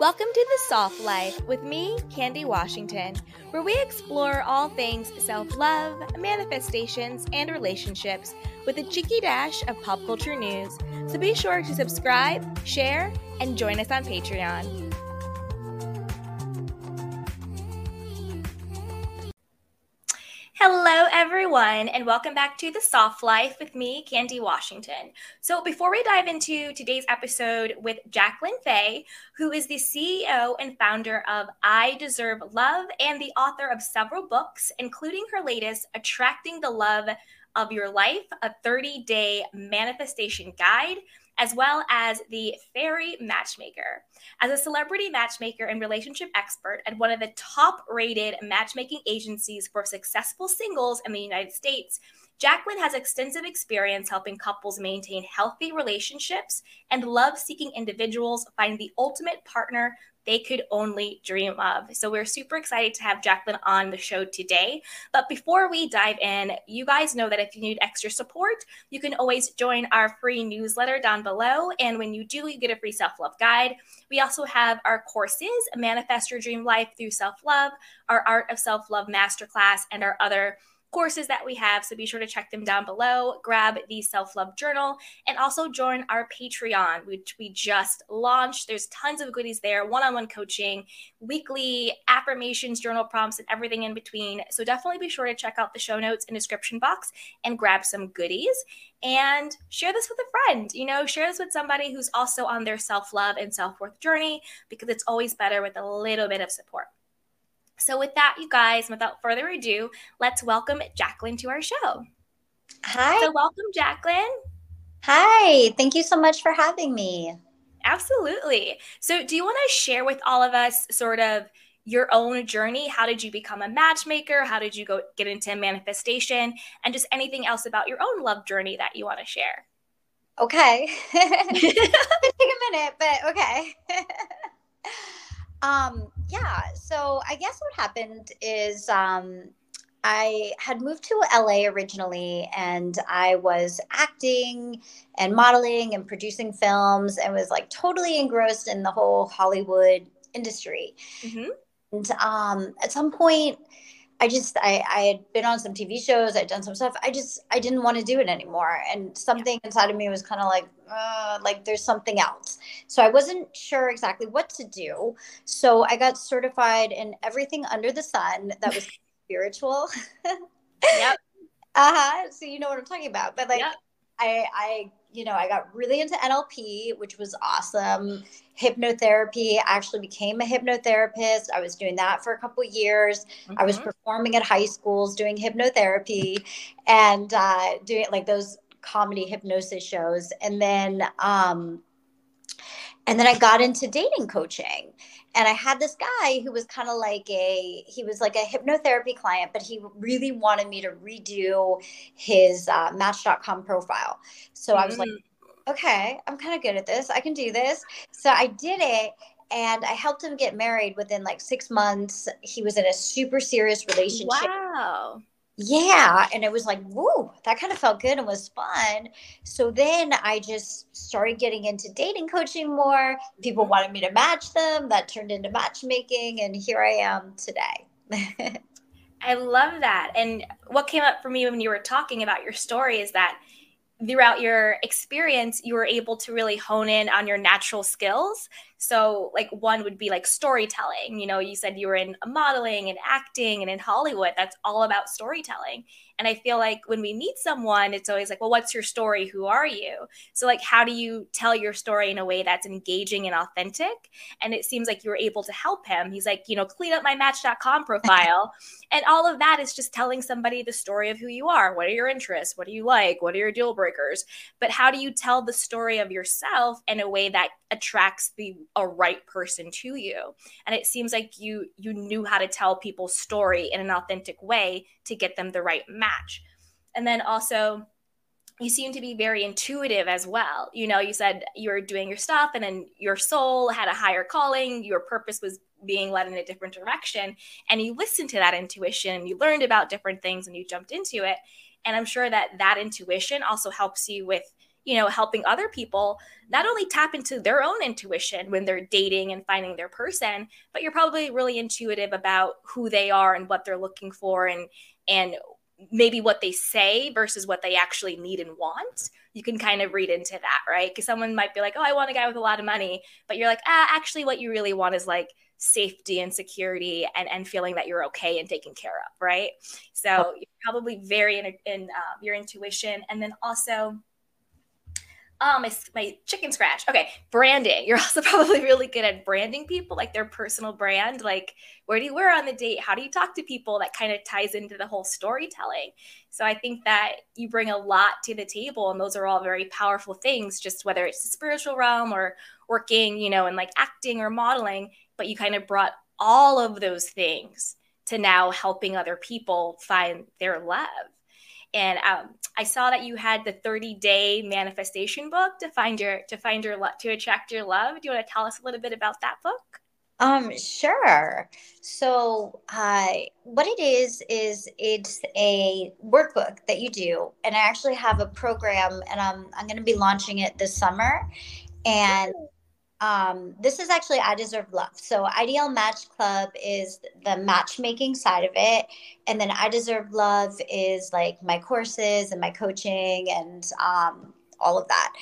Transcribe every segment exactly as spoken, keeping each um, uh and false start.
Welcome to The Soft Life with me, Candy Washington, where we explore all things self-love, manifestations, and relationships with a cheeky dash of pop culture news. So be sure to subscribe, share, and join us on Patreon. Hello, everyone, and welcome back to The Soft Life with me, Candy Washington. So before we dive into today's episode with Jacqueline Fay, who is the C E O and founder of I Deserve Love and the author of several books, including her latest, Attracting the Love of Your Life, a thirty-day manifestation guide, as well as the Faery Matchmaker. As a celebrity matchmaker and relationship expert at one of the top-rated matchmaking agencies for successful singles in the United States, Jacqueline has extensive experience helping couples maintain healthy relationships and love-seeking individuals find the ultimate partner they could only dream of. So we're super excited to have Jacqueline on the show today. But before we dive in, you guys know that if you need extra support, you can always join our free newsletter down below. And when you do, you get a free self-love guide. We also have our courses, Manifest Your Dream Life Through Self-Love, our Art of Self-Love Masterclass, and our other courses that we have, so be sure to check them down below, grab the self-love journal, and also join our Patreon, which we just launched. There's tons of goodies there, one-on-one coaching, weekly affirmations, journal prompts, and everything in between. So definitely be sure to check out the show notes and description box and grab some goodies. And share this with a friend, you know, share this with somebody who's also on their self-love and self-worth journey, because it's always better with a little bit of support. So with that, you guys, without further ado, let's welcome Jacqueline to our show. Hi. So welcome, Jacqueline. Hi. Thank you so much for having me. Absolutely. So do you want to share with all of us sort of your own journey? How did you become a matchmaker? How did you go get into manifestation? And just anything else about your own love journey that you want to share? Okay. Take a minute, but okay. Um, yeah. So I guess what happened is, um, I had moved to L A originally, and I was acting and modeling and producing films and was like totally engrossed in the whole Hollywood industry. Mm-hmm. And, um, at some point I just, I, I had been on some T V shows. I'd done some stuff. I just, I didn't want to do it anymore. And something yeah. inside of me was kind of like, uh, like there's something else. So I wasn't sure exactly what to do. So I got certified in everything under the sun that was spiritual. Yep. Uh-huh. So you know what I'm talking about. But like, yep. I, I, you know, I got really into N L P, which was awesome. Hypnotherapy. I actually became a hypnotherapist. I was doing that for a couple of years. Mm-hmm. I was performing at high schools doing hypnotherapy and uh, doing like those comedy hypnosis shows. And then, um, and then I got into dating coaching. And I had this guy who was kind of like a, he was like a hypnotherapy client, but he really wanted me to redo his uh, Match dot com profile. So mm-hmm. I was like, okay, I'm kind of good at this. I can do this. So I did it, and I helped him get married within like six months. He was in a super serious relationship. Wow. Yeah. And it was like, woo, that kind of felt good and was fun. So then I just started getting into dating coaching more. People wanted me to match them. That turned into matchmaking. And here I am today. I love that. And what came up for me when you were talking about your story is that throughout your experience, you were able to really hone in on your natural skills. So like one would be like storytelling. You know, you said you were in modeling and acting and in Hollywood, that's all about storytelling. And I feel like when we meet someone, it's always like, well, what's your story? Who are you? So like, how do you tell your story in a way that's engaging and authentic? And it seems like you were able to help him. He's like, you know, clean up my Match dot com profile. And all of that is just telling somebody the story of who you are. What are your interests? What do you like? What are your deal breakers? But how do you tell the story of yourself in a way that attracts the a right person to you? And it seems like you you knew how to tell people's story in an authentic way to get them the right match. And then also you seem to be very intuitive as well. You know, you said you were doing your stuff and then your soul had a higher calling, your purpose was being led in a different direction, and you listened to that intuition and you learned about different things and you jumped into it. And I'm sure that that intuition also helps you with, you know, helping other people not only tap into their own intuition when they're dating and finding their person, but you're probably really intuitive about who they are and what they're looking for, and and maybe what they say versus what they actually need and want. You can kind of read into that, right? Because someone might be like, oh, I want a guy with a lot of money. But you're like, ah, actually what you really want is like safety and security and, and feeling that you're okay and taken care of, right? So oh. you're probably very in, in uh, your intuition. And then also, um, my, my chicken scratch. Okay, branding. You're also probably really good at branding people, like their personal brand. Like, where do you wear on the date? How do you talk to people? That kind of ties into the whole storytelling. So I think that you bring a lot to the table, and those are all very powerful things, just whether it's the spiritual realm or working, you know, and like acting or modeling, but you kind of brought all of those things to now helping other people find their love. And um, I saw that you had the thirty-day manifestation book to find your to find your love, to attract your love. Do you want to tell us a little bit about that book? Um, sure. So, uh, what it is is it's a workbook that you do, and I actually have a program, and I'm I'm going to be launching it this summer, and. Ooh. Um, this is actually I Deserve Love. So I D L Match Club is the matchmaking side of it. And then I Deserve Love is like my courses and my coaching and um, all of that.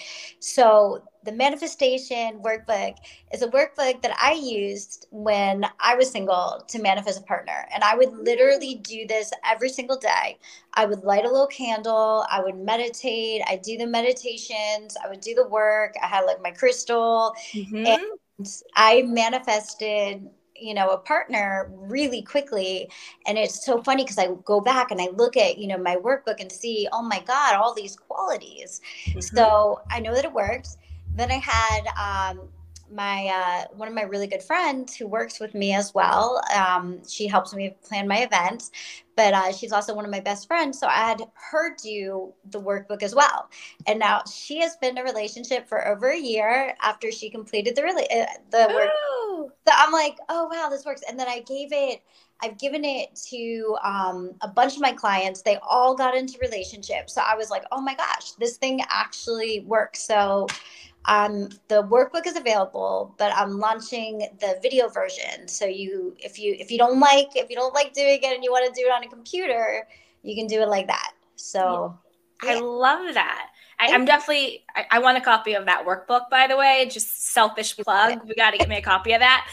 So the manifestation workbook is a workbook that I used when I was single to manifest a partner. And I would literally do this every single day. I would light a little candle. I would meditate. I do the meditations. I would do the work. I had like my crystal. Mm-hmm. And I manifested, you know, a partner really quickly. And it's so funny because I go back and I look at, you know, my workbook and see, oh my God, all these qualities. Mm-hmm. So I know that it works. Then I had um, my uh, one of my really good friends who works with me as well. Um, she helps me plan my events, but uh, she's also one of my best friends. So I had her do the workbook as well. And now she has been in a relationship for over a year after she completed the really uh, the work. Ooh. So I'm like, oh, wow, this works. And then I gave it. I've given it to um, a bunch of my clients. They all got into relationships. So I was like, oh, my gosh, this thing actually works. So Um, the workbook is available, but I'm launching the video version. So you, if you, if you don't like, if you don't like doing it and you want to do it on a computer, you can do it like that. So yeah. Yeah. I love that. I, I'm definitely, I, I want a copy of that workbook, by the way, just selfish plug. We got to get me a copy of that.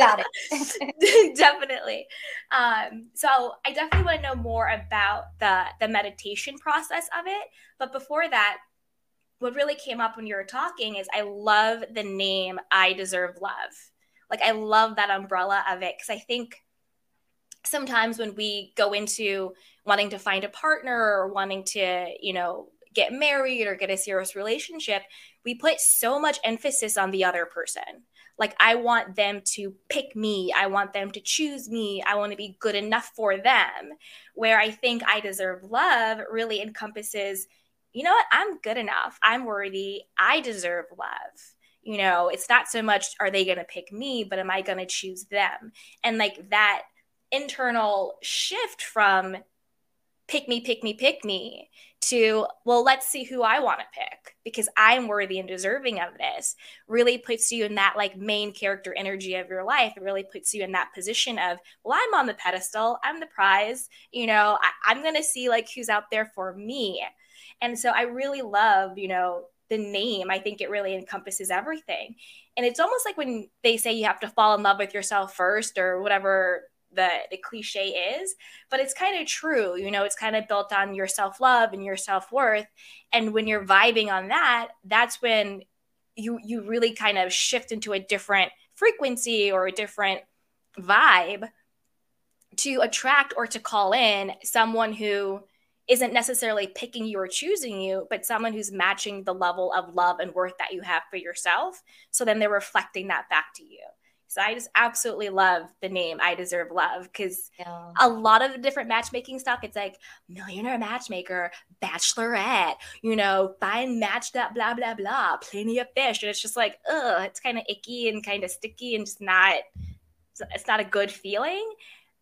Got it. Definitely. Um, so I definitely want to know more about the, the meditation process of it. But before that, what really came up when you were talking is I love the name I Deserve Love. Like I love that umbrella of it because I think sometimes when we go into wanting to find a partner or wanting to, you know, get married or get a serious relationship, we put so much emphasis on the other person. Like I want them to pick me. I want them to choose me. I want to be good enough for them. Where I think I Deserve Love really encompasses, you know what, I'm good enough. I'm worthy. I deserve love. You know, it's not so much, are they going to pick me, but am I going to choose them? And like that internal shift from pick me, pick me, pick me to, well, let's see who I want to pick because I'm worthy and deserving of this really puts you in that like main character energy of your life. It really puts you in that position of, well, I'm on the pedestal. I'm the prize. You know, I- I'm going to see like who's out there for me. And so I really love, you know, the name. I think it really encompasses everything. And it's almost like when they say you have to fall in love with yourself first or whatever the, the cliche is, but it's kind of true. You know, it's kind of built on your self-love and your self-worth. And when you're vibing on that, that's when you you really kind of shift into a different frequency or a different vibe to attract or to call in someone who isn't necessarily picking you or choosing you, but someone who's matching the level of love and worth that you have for yourself. So then they're reflecting that back to you. So I just absolutely love the name I Deserve Love because yeah. a lot of the different matchmaking stuff, it's like millionaire matchmaker, bachelorette, you know, find match that blah, blah, blah, plenty of fish. And it's just like, ugh, it's kind of icky and kind of sticky and just not, it's not a good feeling.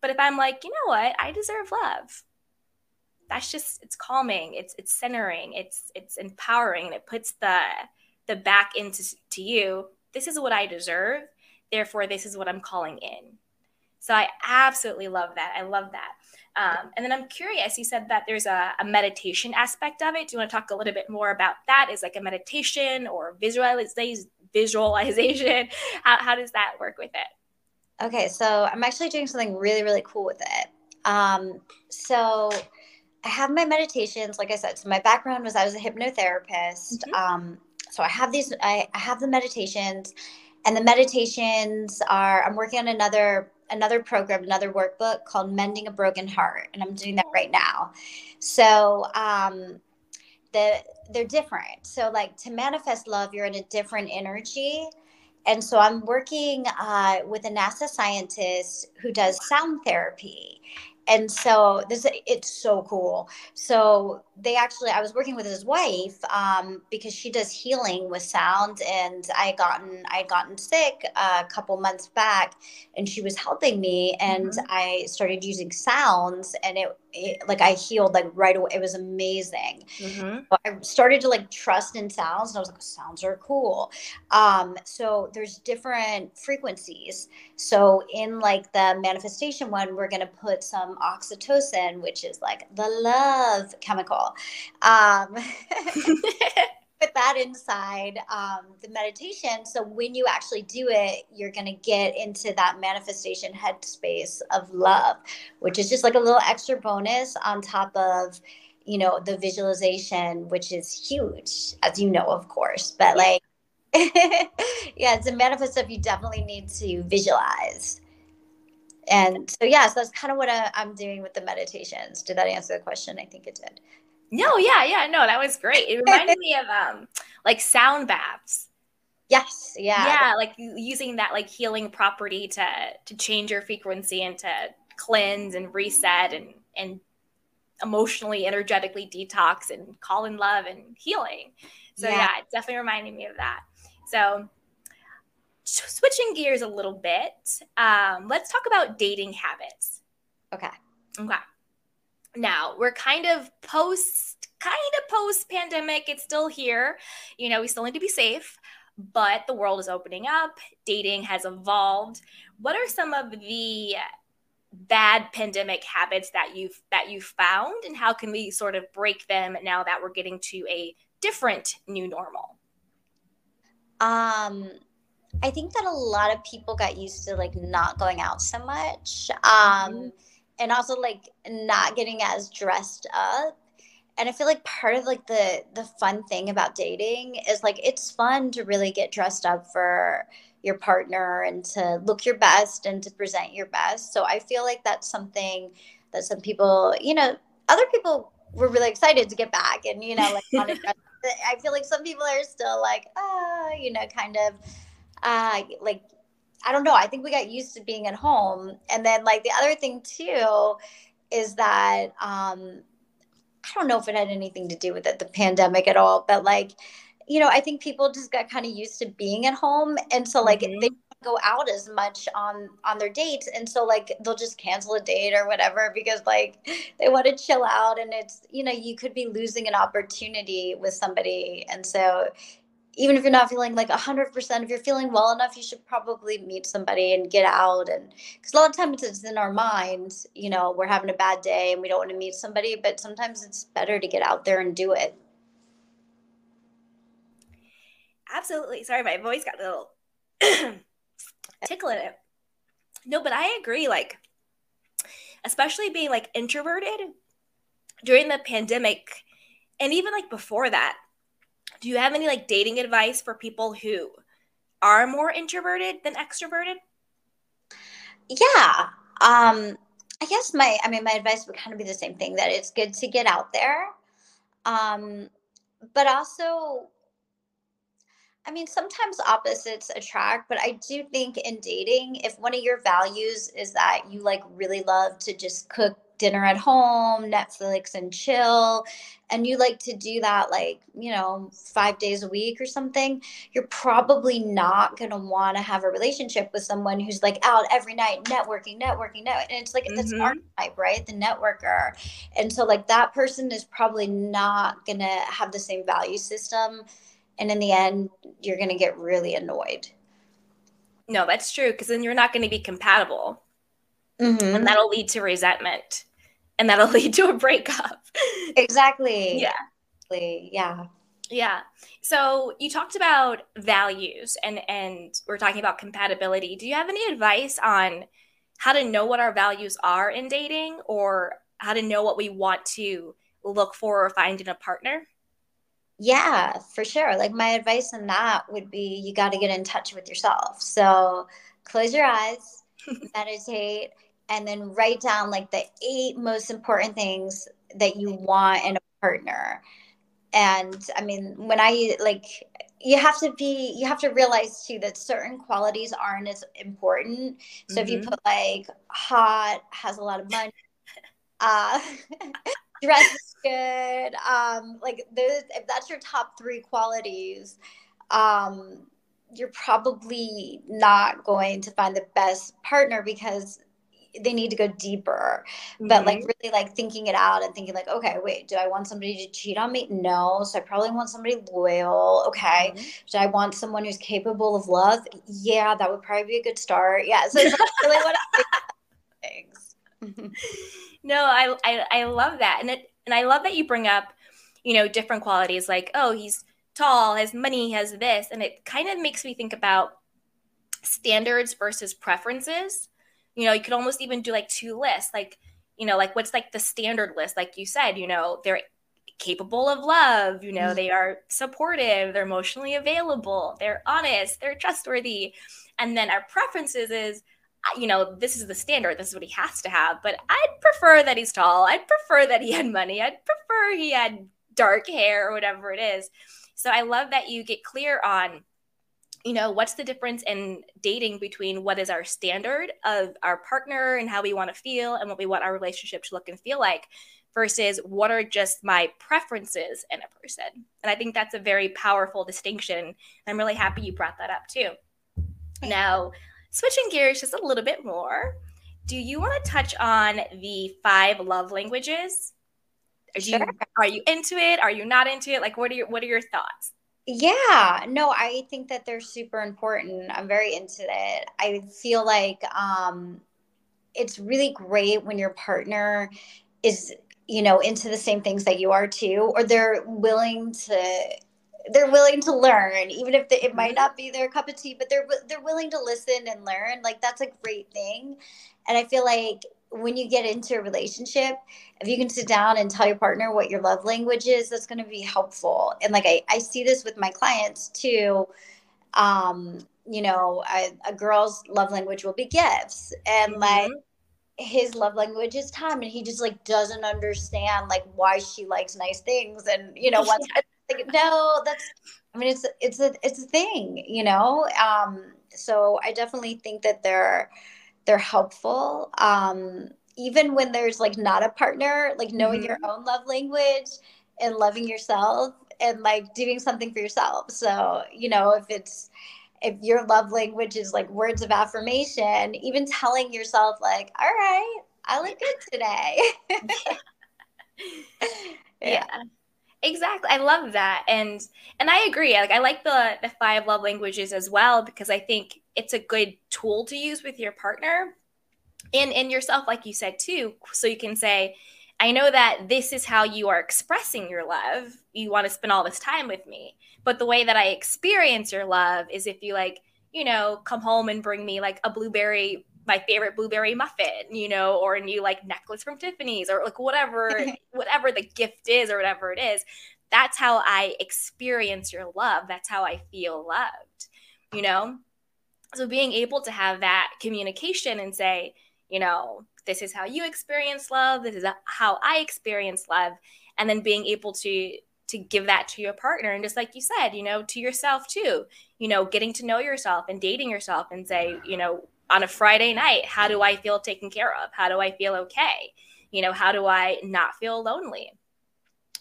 But if I'm like, you know what, I deserve love. that's just, it's calming, it's it's centering, it's it's empowering, and it puts the the back into to you. This is what I deserve. Therefore, this is what I'm calling in. So I absolutely love that. I love that. Um, and then I'm curious, you said that there's a, a meditation aspect of it. Do you want to talk a little bit more about that? Is like a meditation or visualiz- visualization? How, how does that work with it? Okay, so I'm actually doing something really, really cool with it. Um, so I have my meditations, like I said. So my background was I was a hypnotherapist. Mm-hmm. Um, so I have these, I, I have the meditations, and the meditations are, I'm working on another another program, another workbook called Mending a Broken Heart. And I'm doing that right now. So um, the, they're different. So like to manifest love, you're in a different energy. And so I'm working uh, with a NASA scientist who does sound therapy. And so this, it's so cool. So they actually, I was working with his wife um, because she does healing with sound, and I had gotten, I had gotten sick a couple months back, and she was helping me, and mm-hmm. I started using sounds, and it, it, like I healed like right away. It was amazing. Mm-hmm. I started to like trust in sounds, and I was like, sounds are cool. Um, so there's different frequencies. So in like the manifestation one, we're going to put some oxytocin, which is like the love chemical, um put that inside um the meditation, so when you actually do it, you're gonna get into that manifestation headspace of love, which is just like a little extra bonus on top of, you know, the visualization, which is huge, as you know, of course, but like yeah, to manifest stuff, you definitely need to visualize. And so, yeah, so that's kind of what I, I'm doing with the meditations. Did that answer the question? I think it did. No, yeah, yeah, no, that was great. It reminded me of um, like sound baths. Yes, yeah. Yeah, like using that like healing property to to change your frequency and to cleanse and reset and, and emotionally, energetically detox and call in love and healing. So, yeah, yeah, it definitely reminded me of that. So switching gears a little bit, um, let's talk about dating habits. Okay. Okay. Now we're kind of post, kind of post pandemic. It's still here. You know, we still need to be safe, but the world is opening up. Dating has evolved. What are some of the bad pandemic habits that you've, that you've found, and how can we sort of break them now that we're getting to a different new normal? Um, I think that a lot of people got used to like not going out so much, um, mm-hmm. and also like not getting as dressed up. And I feel like part of like the, the fun thing about dating is like, it's fun to really get dressed up for your partner and to look your best and to present your best. So I feel like that's something that some people, you know, other people were really excited to get back and, you know, like want to dress up. I feel like some people are still like, oh, you know, kind of, Uh, like, I don't know. I think we got used to being at home. And then like the other thing too is that, um, I don't know if it had anything to do with it, the pandemic at all, but like, you know, I think people just got kind of used to being at home. And so like mm-hmm. they don't go out as much on, on their dates. And so like, they'll just cancel a date or whatever, because like they want to chill out, and it's, you know, you could be losing an opportunity with somebody. And so even if you're not feeling like one hundred percent, if you're feeling well enough, you should probably meet somebody and get out. And because a lot of times it's in our minds, you know, we're having a bad day and we don't want to meet somebody, but sometimes it's better to get out there and do it. Absolutely. Sorry, my voice got a little tickle in it. No, but I agree. Like, especially being like introverted during the pandemic and even like before that, do you have any like dating advice for people who are more introverted than extroverted? Yeah. Um, I guess my, I mean, my advice would kind of be the same thing, that it's good to get out there. Um, but also, I mean, sometimes opposites attract, but I do think in dating, if one of your values is that you like really love to just cook dinner at home, Netflix and chill, and you like to do that like, you know, five days a week or something, you're probably not going to want to have a relationship with someone who's like out every night, networking, networking, networking. And it's like, mm-hmm. that's our type, right? The networker. And so like that person is probably not going to have the same value system. And in the end, you're going to get really annoyed. No, that's true. Because then you're not going to be compatible. Mm-hmm. And that'll lead to resentment. And that'll lead to a breakup. Exactly. Yeah. Exactly. Yeah. Yeah. So you talked about values and, and we're talking about compatibility. Do you have any advice on how to know what our values are in dating or how to know what we want to look for or find in a partner? Yeah, for sure. Like my advice on that would be you got to get in touch with yourself. So close your eyes, meditate, and then write down like the eight most important things that you want in a partner. And I mean, when I like, you have to be, you have to realize too that certain qualities aren't as important. So mm-hmm. if you put like hot, has a lot of money, uh, dress good, um, like those, if that's your top three qualities, um, you're probably not going to find the best partner because they need to go deeper. Mm-hmm. But like really like thinking it out and thinking like, okay, wait, do I want somebody to cheat on me? No. So I probably want somebody loyal. Okay. Mm-hmm. Do I want someone who's capable of love? Yeah. That would probably be a good start. Yeah. So it's like really what I think. No, I, I, I love that. And it, and I love that you bring up, you know, different qualities like, oh, he's tall, has money, has this. And it kind of makes me think about standards versus preferences. You know, you could almost even do like two lists, like, you know, like what's like the standard list? Like you said, you know, they're capable of love, you know, they are supportive, they're emotionally available, they're honest, they're trustworthy. And then our preferences is, you know, this is the standard, this is what he has to have, but I'd prefer that he's tall. I'd prefer that he had money. I'd prefer he had dark hair or whatever it is. So I love that you get clear on, you know, what's the difference in dating between what is our standard of our partner and how we want to feel and what we want our relationship to look and feel like versus what are just my preferences in a person. And I think that's a very powerful distinction. I'm really happy you brought that up too. Now, switching gears just a little bit more, do you want to touch on the five love languages? Are you, sure. Are you into it? Are you not into it? Like, what are your, what are your thoughts? Yeah, no, I think that they're super important. I'm very into it. I feel like um, it's really great when your partner is, you know, into the same things that you are too, or they're willing to, they're willing to learn, even if they, it might not be their cup of tea, but they're, they're willing to listen and learn. Like, that's a great thing. And I feel like when you get into a relationship, if you can sit down and tell your partner what your love language is, that's going to be helpful. And like, I, I see this with my clients too. Um, you know, I, a girl's love language will be gifts, and mm-hmm. like his love language is time. And he just like, doesn't understand like why she likes nice things. And you know, once yeah. like, no, that's, I mean, it's, it's a, it's a thing, you know? Um, so I definitely think that they're, they're helpful. Um, even when there's like not a partner, like knowing mm-hmm. your own love language and loving yourself and like doing something for yourself. So, you know, if it's, if your love language is like words of affirmation, even telling yourself like, all right, I look good today. yeah. yeah. Exactly. I love that. And and I agree. Like I like the, the five love languages as well, because I think it's a good tool to use with your partner and, and yourself, like you said, too. So you can say, I know that this is how you are expressing your love. You want to spend all this time with me. But the way that I experience your love is if you like, you know, come home and bring me like a blueberry, my favorite blueberry muffin, you know, or a new like necklace from Tiffany's or like whatever, whatever the gift is or whatever it is. That's how I experience your love. That's how I feel loved, you know? So being able to have that communication and say, you know, this is how you experience love. This is how I experience love. And then being able to, to give that to your partner. And just like you said, you know, to yourself too, you know, getting to know yourself and dating yourself and say, you know, on a Friday night, how do I feel taken care of? How do I feel okay? You know, how do I not feel lonely?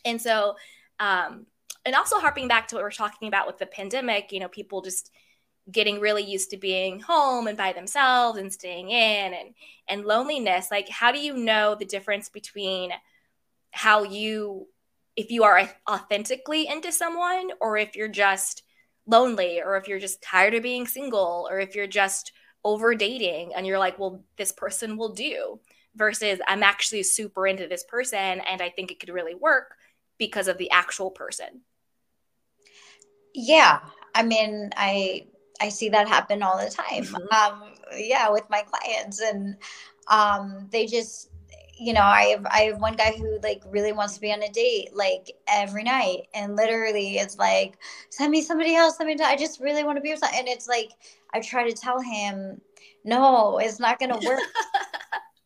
And so, um, and also harping back to what we're talking about with the pandemic, you know, people just getting really used to being home and by themselves and staying in and, and loneliness. Like, how do you know the difference between how you, if you are authentically into someone, or if you're just lonely, or if you're just tired of being single, or if you're just over dating and you're like, well, this person will do, versus I'm actually super into this person and I think it could really work because of the actual person. Yeah. I mean, I, I see that happen all the time. Mm-hmm. Um, yeah. With my clients, and um, they just, you know, I have, I have one guy who like really wants to be on a date, like every night. And literally it's like, send me somebody else. Send me to, I just really want to be with someone. And it's like, I try to tell him, no, it's not going to work.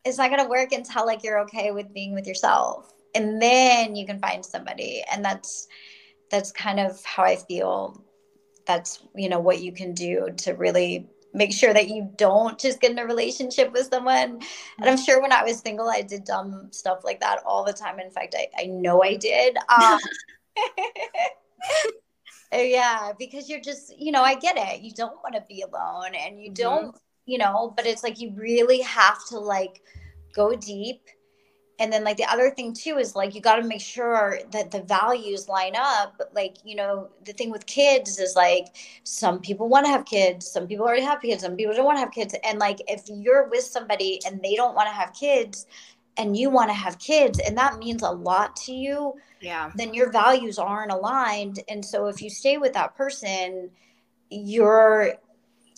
It's not going to work until like you're okay with being with yourself. And then you can find somebody. And that's, that's kind of how I feel. That's, you know, what you can do to really make sure that you don't just get in a relationship with someone. And I'm sure when I was single, I did dumb stuff like that all the time. In fact, I, I know I did. Um, yeah, because you're just, you know, I get it. You don't want to be alone, and you don't, you know, but it's like, you really have to like go deep. And then like the other thing too, is like, you got to make sure that the values line up. Like, you know, the thing with kids is like, some people want to have kids, some people already have kids, some people don't want to have kids. And like, if you're with somebody and they don't want to have kids and you want to have kids, and that means a lot to you, yeah, then your values aren't aligned. And so if you stay with that person, you're,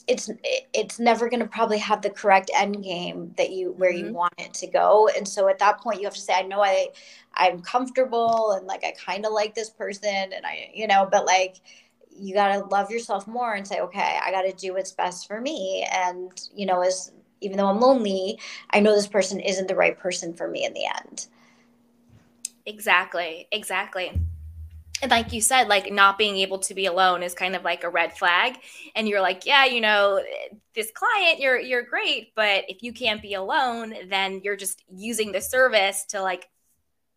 it's it's never going to probably have the correct end game that you where mm-hmm. you want it to go. And so at that point you have to say, I know I I'm comfortable, and like I kind of like this person, and I you know but like you got to love yourself more and say, okay, I got to do what's best for me. And you know as even though I'm lonely, I know this person isn't the right person for me in the end. Exactly, exactly. And like you said, like not being able to be alone is kind of like a red flag. And you're like, yeah, you know, this client, you're you're great, but if you can't be alone, then you're just using the service to like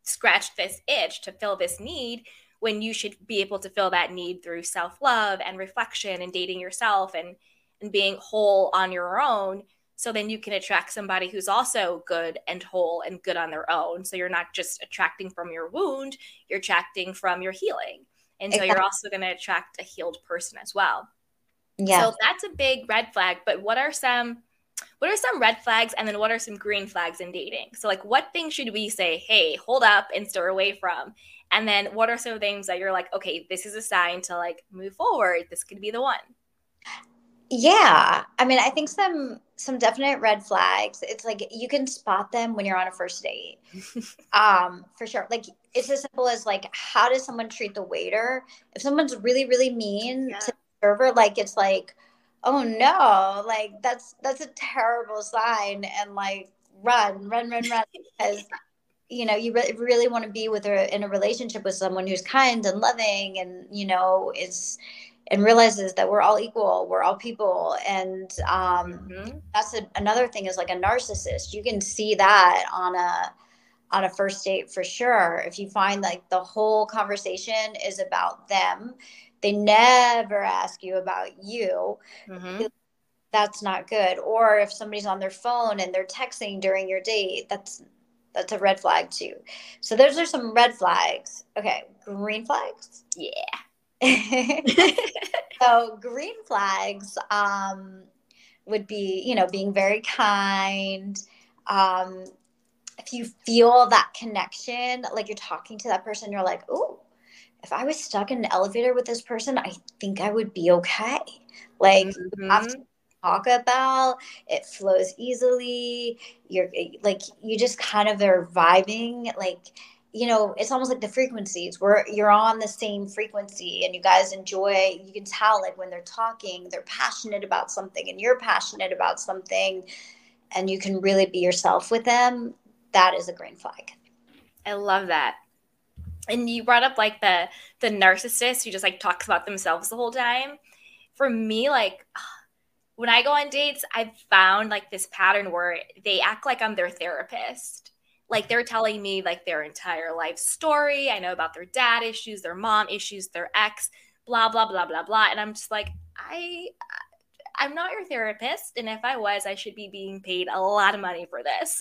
scratch this itch, to fill this need, when you should be able to fill that need through self-love and reflection and dating yourself and, and being whole on your own. So then you can attract somebody who's also good and whole and good on their own. So you're not just attracting from your wound, you're attracting from your healing. And so exactly. You're also going to attract a healed person as well. Yeah. So that's a big red flag. But what are some, what are some red flags? And then what are some green flags in dating? So like, what things should we say, hey, hold up and steer away from? And then what are some things that you're like, okay, this is a sign to like move forward. This could be the one. Yeah. I mean, I think some, some definite red flags. It's like, you can spot them when you're on a first date. um, for sure. Like it's as simple as like, how does someone treat the waiter? If someone's really, really mean yeah. to the server, like, it's like, oh no, like that's, that's a terrible sign. And like, run, run, run, run. Because you know, you re- really want to be with her in a relationship with someone who's kind and loving and, you know, is, and realizes that we're all equal, we're all people. And um, mm-hmm. that's a, another thing is like a narcissist. You can see that on a on a first date for sure. If you find like the whole conversation is about them, they never ask you about you. Mm-hmm. That's not good. Or if somebody's on their phone and they're texting during your date, that's that's a red flag too. So those are some red flags. Okay, green flags? Yeah. So green flags um, would be, you know, being very kind. Um, if you feel that connection, like you're talking to that person, you're like, oh, if I was stuck in an elevator with this person, I think I would be okay. Like mm-hmm. you have to talk about, it flows easily. You're like, you just kind of are vibing, like, you know, it's almost like the frequencies where you're on the same frequency and you guys enjoy, you can tell like when they're talking, they're passionate about something and you're passionate about something and you can really be yourself with them. That is a green flag. I love that. And you brought up like the, the narcissist who just like talks about themselves the whole time. For me, like when I go on dates, I've found like this pattern where they act like I'm their therapist. Like they're telling me like their entire life story. I know about their dad issues, their mom issues, their ex, blah, blah, blah, blah, blah. And I'm just like, I, I'm not your therapist. And if I was, I should be being paid a lot of money for this.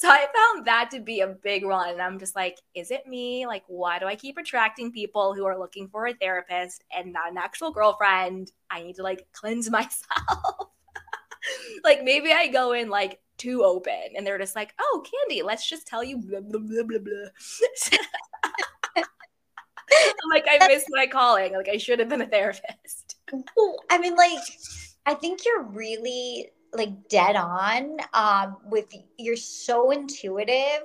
So I found that to be a big one. And I'm just like, is it me? Like, why do I keep attracting people who are looking for a therapist and not an actual girlfriend? I need to like cleanse myself. Like maybe I go in like too open and they're just like, oh, Candy, let's just tell you blah, blah, blah, blah, blah. I'm like, I missed my calling. Like I should have been a therapist. I mean, like, I think you're really like dead on um, with, you're so intuitive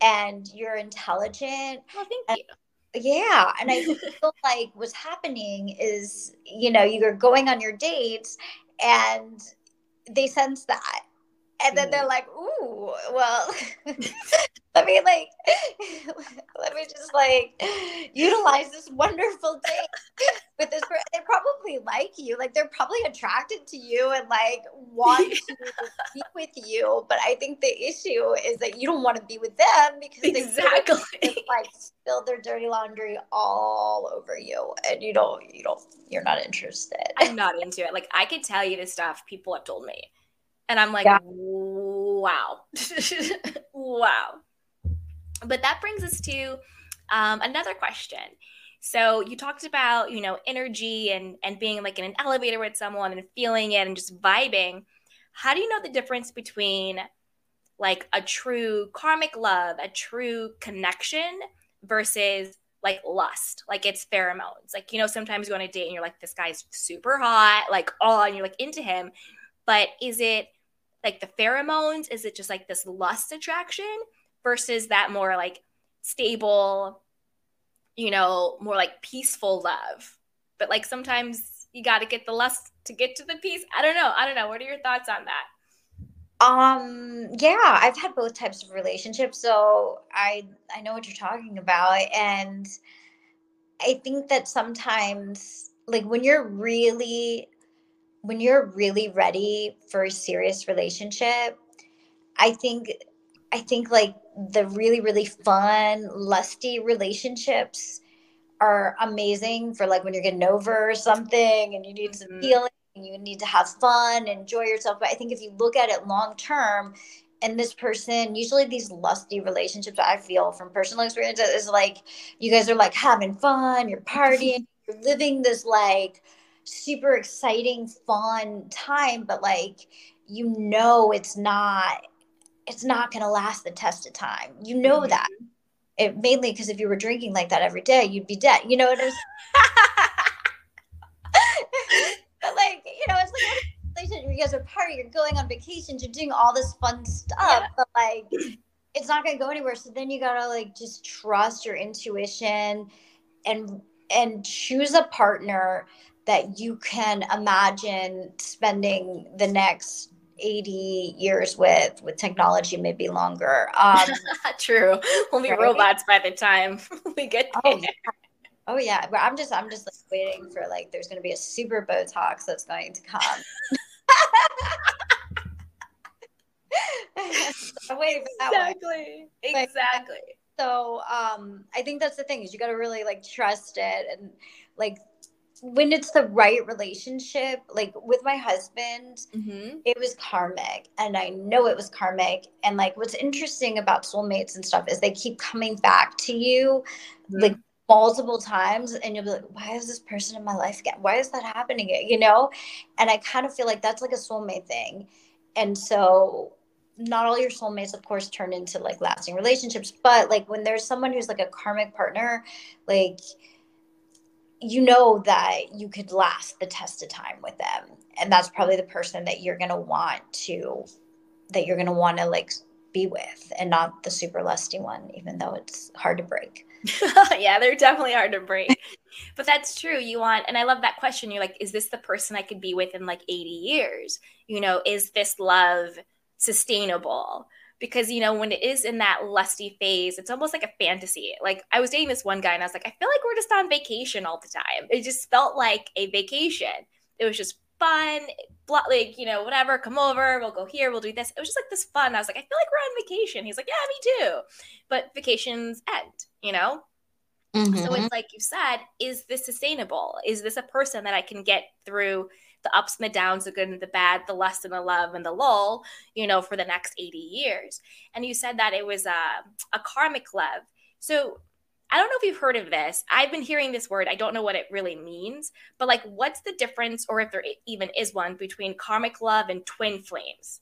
and you're intelligent. Well, thank and, you. Yeah. And I feel like what's happening is, you know, you're going on your dates and they sense that. And then they're like, ooh, well, let me like, let me just like utilize this wonderful date with this person. They probably like you. Like they're probably attracted to you and like want to be with you. But I think the issue is that you don't want to be with them because exactly. they just, like spill their dirty laundry all over you. And you don't, you don't, you're not interested. I'm not into it. Like I could tell you this stuff people have told me. And I'm like, yeah. wow, wow. But that brings us to um, another question. So you talked about, you know, energy and, and being like in an elevator with someone and feeling it and just vibing. How do you know the difference between like a true karmic love, a true connection versus like lust, like it's pheromones? Like, you know, sometimes you go on a date and you're like, this guy's super hot, like, oh, and you're like into him. But is it like the pheromones? Is it just like this lust attraction versus that more like stable, you know, more like peaceful love? But like sometimes you got to get the lust to get to the peace. I don't know. I don't know. What are your thoughts on that? Um, yeah, I've had both types of relationships. So I, I know what you're talking about. And I think that sometimes like when you're really when you're really ready for a serious relationship, I think, I think like the really, really fun, lusty relationships are amazing for like when you're getting over something and you need some mm-hmm. healing and you need to have fun, enjoy yourself. But I think if you look at it long-term and this person, usually these lusty relationships I feel from personal experience is like, you guys are like having fun, you're partying, you're living this like super exciting, fun time, but like, you know, it's not, it's not going to last the test of time. You know mm-hmm. that it mainly because if you were drinking like that every day, you'd be dead. You know, it is, but like, you know, it's like, you guys are partying, you're going on vacations, you're doing all this fun stuff, yeah. but like, it's not going to go anywhere. So then you got to like, just trust your intuition and, and choose a partner that you can imagine spending the next eighty years with, with technology, maybe longer. Um, True. We'll be right? robots by the time we get there. Oh, yeah. Oh, yeah. But I'm just, I'm just like waiting for like, there's going to be a super Botox that's going to come. I'm waiting for that exactly. one. Like, exactly. So um, I think that's the thing is you got to really like trust it and like, when it's the right relationship, like with my husband, mm-hmm. it was karmic and I know it was karmic. And like, what's interesting about soulmates and stuff is they keep coming back to you mm-hmm. like multiple times and you'll be like, why is this person in my life again? Why is that happening? You know? And I kind of feel like that's like a soulmate thing. And so not all your soulmates, of course, turn into like lasting relationships, but like when there's someone who's like a karmic partner, like you know that you could last the test of time with them. And that's probably the person that you're going to want to, that you're going to want to like be with and not the super lusty one, even though it's hard to break. Yeah, they're definitely hard to break, but that's true. You want, and I love that question. You're like, is this the person I could be with in like eighty years? You know, is this love sustainable? Because, you know, when it is in that lusty phase, it's almost like a fantasy. Like I was dating this one guy and I was like, I feel like we're just on vacation all the time. It just felt like a vacation. It was just fun, like, you know, whatever, come over, we'll go here, we'll do this. It was just like this fun. I was like, I feel like we're on vacation. He's like, yeah, me too. But vacations end, you know? Mm-hmm. So it's like you said, is this sustainable? Is this a person that I can get through the ups and the downs, the good and the bad, the lust and the love and the lull, you know, for the next eighty years? And you said that it was a, a karmic love. So I don't know if you've heard of this. I've been hearing this word. I don't know what it really means, but like, what's the difference, or if there even is one, between karmic love and twin flames?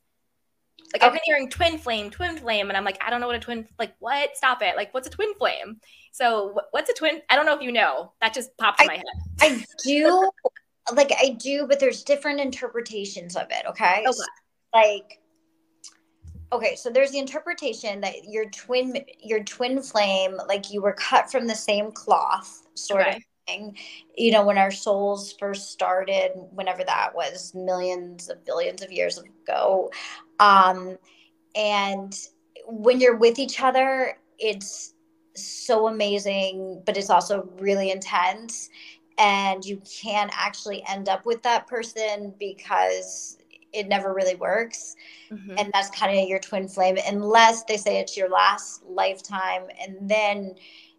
Like, okay. I've been hearing twin flame, twin flame, and I'm like, I don't know what a twin, like, what? Stop it. Like, what's a twin flame? So what's a twin? I don't know if you know. That just popped in I, my head. I do. Like, I do, but there's different interpretations of it, okay? Okay. So, like, okay, so there's the interpretation that your twin, your twin flame, like you were cut from the same cloth sort okay. of thing. You know, when our souls first started, whenever that was, millions of billions of years ago. Um, and when you're with each other, it's so amazing, but it's also really intense. And you can actually end up with that person because it never really works. Mm-hmm. And that's kind of your twin flame, unless they say it's your last lifetime. And then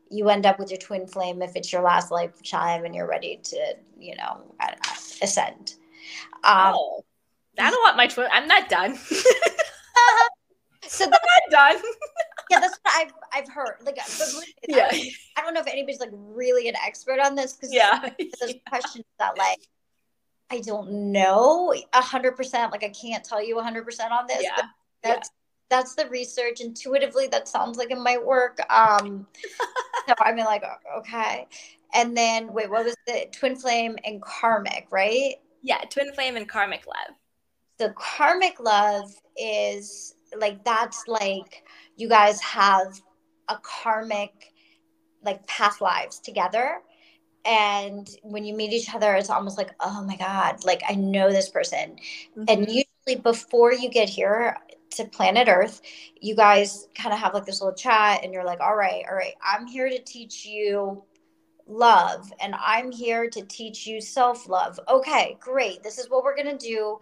you end up with your twin flame if it's your last lifetime and you're ready to, you know, I don't know, ascend. Um, oh, I don't want my twin. I'm not done. So I'm not done. Yeah, that's what I've I've heard. Like, but yeah. I, I don't know if anybody's like really an expert on this, because yeah. there's yeah. questions that like I don't know a hundred percent. Like, I can't tell you a hundred percent on this. Yeah. But that's yeah. that's the research. Intuitively, that sounds like it might work. Um, so I mean, like, okay. And then wait, what was the twin flame and karmic? Right? Yeah, twin flame and karmic love. So karmic love is like, that's like, you guys have a karmic, like, past lives together. And when you meet each other, it's almost like, oh my God, like, I know this person. Mm-hmm. And usually before you get here to planet Earth, you guys kind of have like this little chat and you're like, all right, all right, I'm here to teach you love. And I'm here to teach you self-love. Okay, great. This is what we're going to do.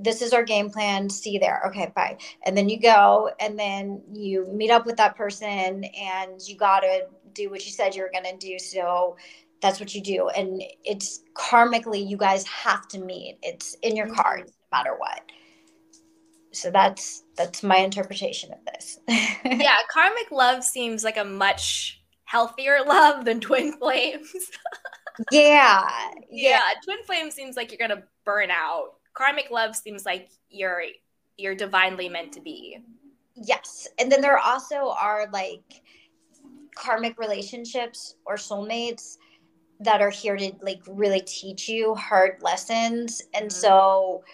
This is our game plan. See you there. Okay, bye. And then you go, and then you meet up with that person, and you got to do what you said you were going to do. So that's what you do. And it's karmically, you guys have to meet. It's in your cards, no matter what. So that's, that's my interpretation of this. Yeah. Karmic love seems like a much healthier love than twin flames. yeah, yeah. Yeah. Twin flame seems like you're going to burn out. Karmic love seems like you're you're divinely meant to be. Yes. And then there also are like karmic relationships or soulmates that are here to like really teach you hard lessons. And mm-hmm. so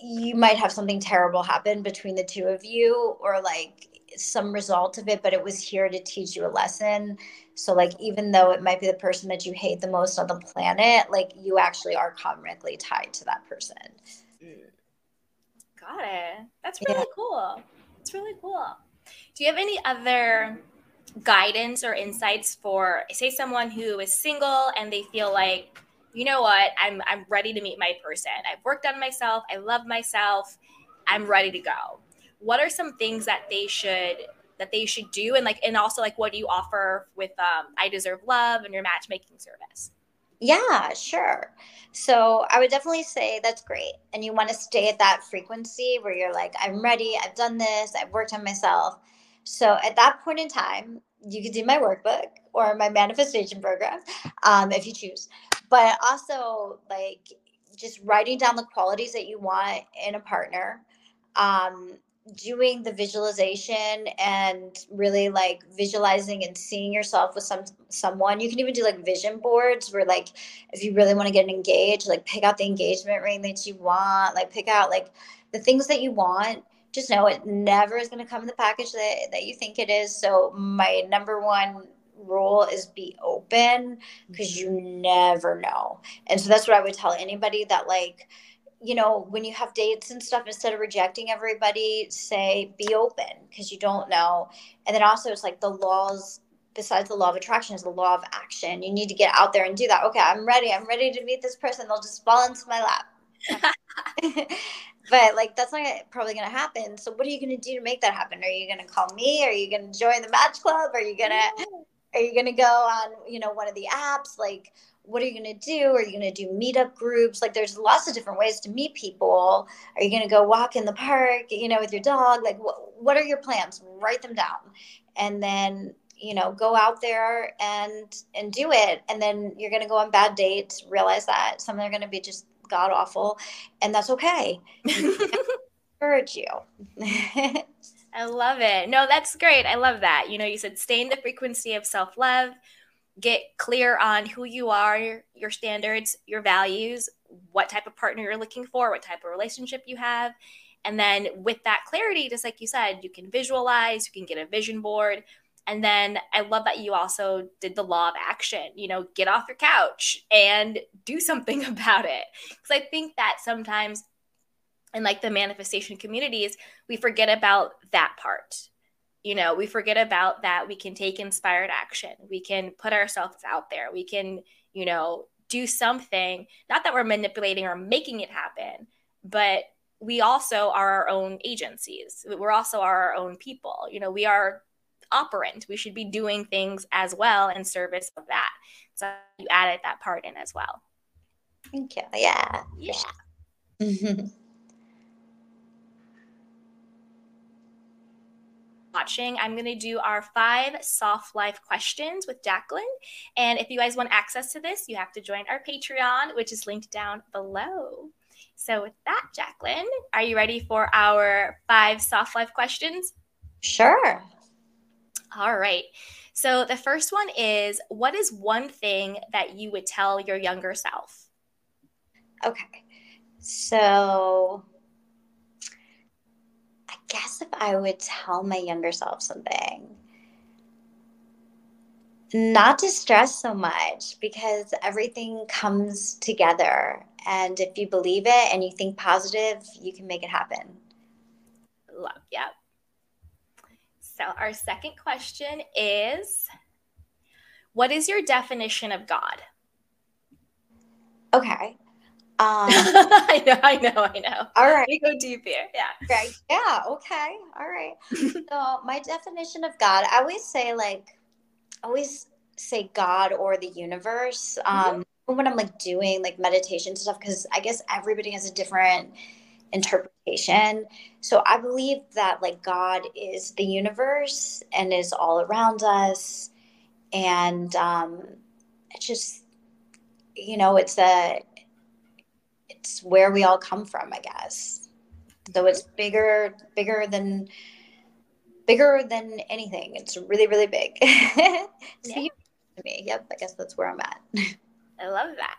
you might have something terrible happen between the two of you, or like some result of it, but it was here to teach you a lesson. So like, even though it might be the person that you hate the most on the planet, like you actually are karmically tied to that person. Got it. That's really yeah. cool. It's really cool. Do you have any other guidance or insights for, say, someone who is single and they feel like, you know what, I'm I'm ready to meet my person. I've worked on myself. I love myself. I'm ready to go. What are some things that they should that they should do, and like, and also like, what do you offer with um, I Deserve Love and your matchmaking service? Yeah, sure. So I would definitely say that's great, and you want to stay at that frequency where you're like, I'm ready, I've done this, I've worked on myself. So at that point in time, you could do my workbook or my manifestation program, um, if you choose. But also like just writing down the qualities that you want in a partner. Um, doing the visualization and really like visualizing and seeing yourself with some someone. You can even do like vision boards where like, if you really want to get engaged, like pick out the engagement ring that you want, like pick out like the things that you want. Just know it never is going to come in the package that, that you think it is. So my number one rule is be open, because you never know. And so that's what I would tell anybody that like, you know, when you have dates and stuff, instead of rejecting everybody, say, be open, because you don't know. And then also it's like the laws, besides the law of attraction, is the law of action. You need to get out there and do that. Okay, I'm ready. I'm ready to meet this person. They'll just fall into my lap. But like, that's not probably going to happen. So what are you going to do to make that happen? Are you going to call me? Are you going to join the Match Club? Are you going to, are you going to go on, you know, one of the apps? Like, what are you going to do? Are you going to do meetup groups? Like, there's lots of different ways to meet people. Are you going to go walk in the park, you know, with your dog? Like, wh- what are your plans? Write them down. And then, you know, go out there and, and do it. And then you're going to go on bad dates, realize that some are going to be just god awful, and that's okay. Encourage you. I love it. No, that's great. I love that. You know, you said stay in the frequency of self-love, get clear on who you are, your standards, your values, what type of partner you're looking for, what type of relationship you have. And then with that clarity, just like you said, you can visualize, you can get a vision board. And then I love that you also did the law of action, you know, get off your couch and do something about it. Because I think that sometimes in like the manifestation communities, we forget about that part. You know, we forget about that. We can take inspired action. We can put ourselves out there. We can, you know, do something. Not that we're manipulating or making it happen, but we also are our own agencies. We're also our own people. You know, we are operant. We should be doing things as well in service of that. So you added that part in as well. Thank you. Yeah. Yeah. Mm-hmm. Watching, I'm going to do our five soft life questions with Jacqueline. And if you guys want access to this, you have to join our Patreon, which is linked down below. So with that, Jacqueline, are you ready for our five soft life questions? Sure. All right. So the first one is, what is one thing that you would tell your younger self? Okay. So I guess if I would tell my younger self something, not to stress so much, because everything comes together. And if you believe it and you think positive, you can make it happen. Love. Yeah. So our second question is, what is your definition of God? Okay. Um, I know, I know, I know. All right. We go deep here. Yeah. Right. Yeah. Okay. All right. So my definition of God, I always say like, always say God or the universe. Um, mm-hmm. When I'm like doing like meditation stuff, because I guess everybody has a different interpretation. So I believe that like God is the universe and is all around us. And um, it's just, you know, it's a, it's where we all come from, I guess. So it's bigger, bigger than, bigger than anything. It's really, really big. It's huge to me. Yep. I guess that's where I'm at. I love that.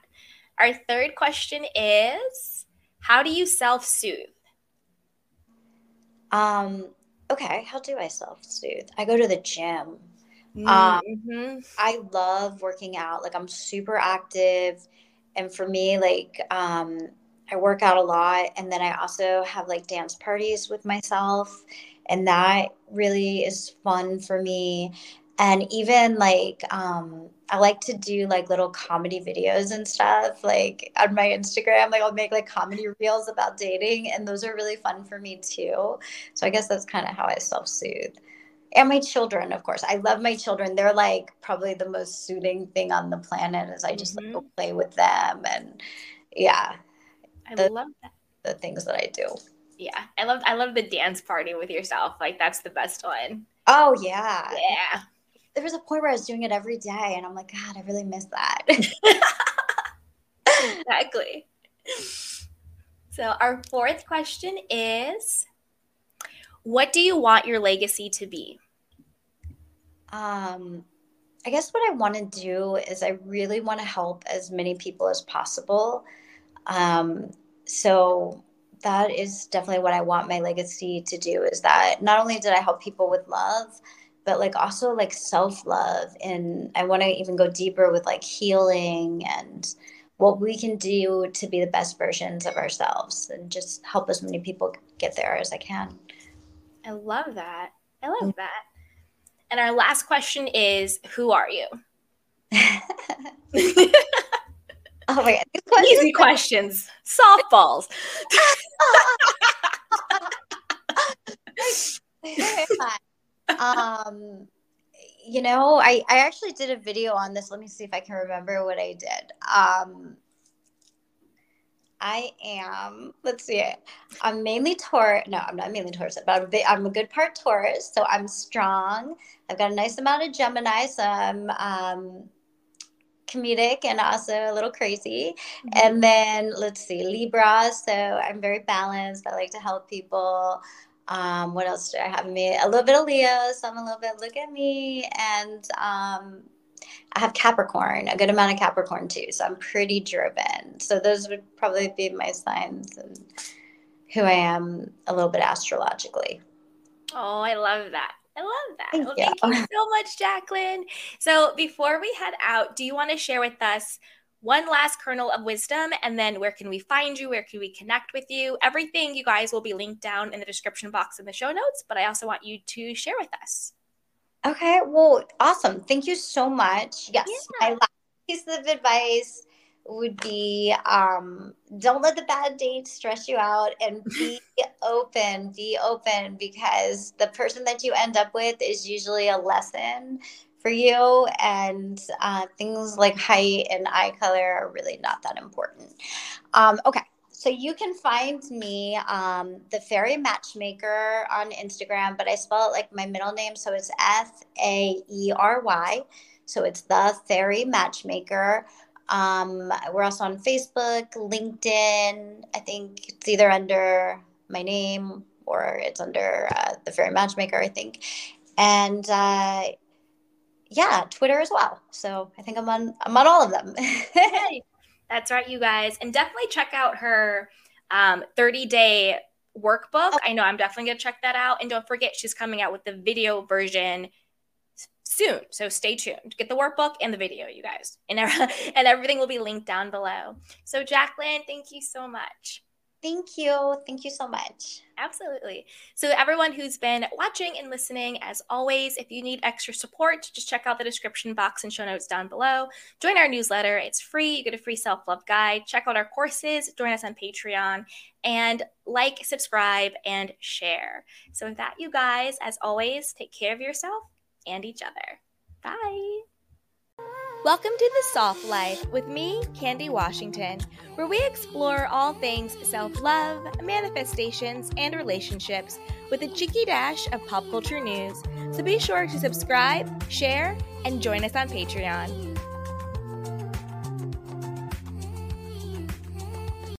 Our third question is, how do you self-soothe? Um, okay, how do I self-soothe? I go to the gym. Mm-hmm. Um, I love working out. Like, I'm super active. And for me, like, um, I work out a lot. And then I also have, like, dance parties with myself. And that really is fun for me. And even, like, um, I like to do, like, little comedy videos and stuff, like, on my Instagram. Like, I'll make, like, comedy reels about dating, and those are really fun for me, too. So I guess that's kind of how I self-soothe. And my children, of course. I love my children. They're, like, probably the most soothing thing on the planet is I just, mm-hmm. like, go play with them. And, yeah. I the, love that. The things that I do. Yeah. I love, I love the dance party with yourself. Like, that's the best one. Oh, yeah. Yeah. There was a point where I was doing it every day, and I'm like, God, I really miss that. Exactly. So our fourth question is, what do you want your legacy to be? Um, I guess what I want to do is I really want to help as many people as possible. Um, so that is definitely what I want my legacy to do, is that not only did I help people with love, but like also like self-love. And I want to even go deeper with like healing and what we can do to be the best versions of ourselves and just help as many people get there as I can. I love that. I love mm-hmm. that. And our last question is, who are you? Oh my God. These questions Easy questions. Softballs. um, you know, I, I actually did a video on this. Let me see if I can remember what I did. Um, I am, let's see, I'm mainly Taurus. No, I'm not mainly Taurus, but I'm a, bit, I'm a good part Taurus. So I'm strong. I've got a nice amount of Gemini. So I'm um, comedic and also a little crazy. Mm-hmm. And then let's see, Libra. So I'm very balanced. I like to help people. Um, what else do I have? Me? A little bit of Leo. So I'm a little bit, look at me. And um, I have Capricorn, a good amount of Capricorn too. So I'm pretty driven. So those would probably be my signs and who I am a little bit astrologically. Oh, I love that. I love that. Thank well, you. Thank you so much, Jacqueline. So before we head out, do you want to share with us one last kernel of wisdom, and then where can we find you? Where can we connect with you? Everything, you guys, will be linked down in the description box in the show notes, but I also want you to share with us. Okay, well, awesome. Thank you so much. Yes, yeah. My last piece of advice would be um, don't let the bad date stress you out, and be open, be open, because the person that you end up with is usually a lesson for you, and uh, things like height and eye color are really not that important. Um, okay, so you can find me, um, the Faery Matchmaker on Instagram, but I spell it like my middle name, so it's F A E R Y, so it's the Faery Matchmaker. Um, we're also on Facebook, LinkedIn. I think it's either under my name or it's under uh, the Faery Matchmaker, I think, and uh, yeah, Twitter as well. So I think I'm on I'm on all of them. That's right, you guys. And definitely check out her um, thirty-day workbook. Oh. I know I'm definitely going to check that out. And don't forget, she's coming out with the video version soon. So stay tuned. Get the workbook and the video, you guys. And, and everything will be linked down below. So Jacqueline, thank you so much. Thank you. Thank you so much. Absolutely. So everyone who's been watching and listening, as always, if you need extra support, just check out the description box and show notes down below. Join our newsletter. It's free. You get a free self-love guide. Check out our courses. Join us on Patreon. And like, subscribe, and share. So with that, you guys, as always, take care of yourself and each other. Bye. Welcome to The Soft Life with me, Candy Washington, where we explore all things self-love, manifestations, and relationships with a cheeky dash of pop culture news. So be sure to subscribe, share, and join us on Patreon.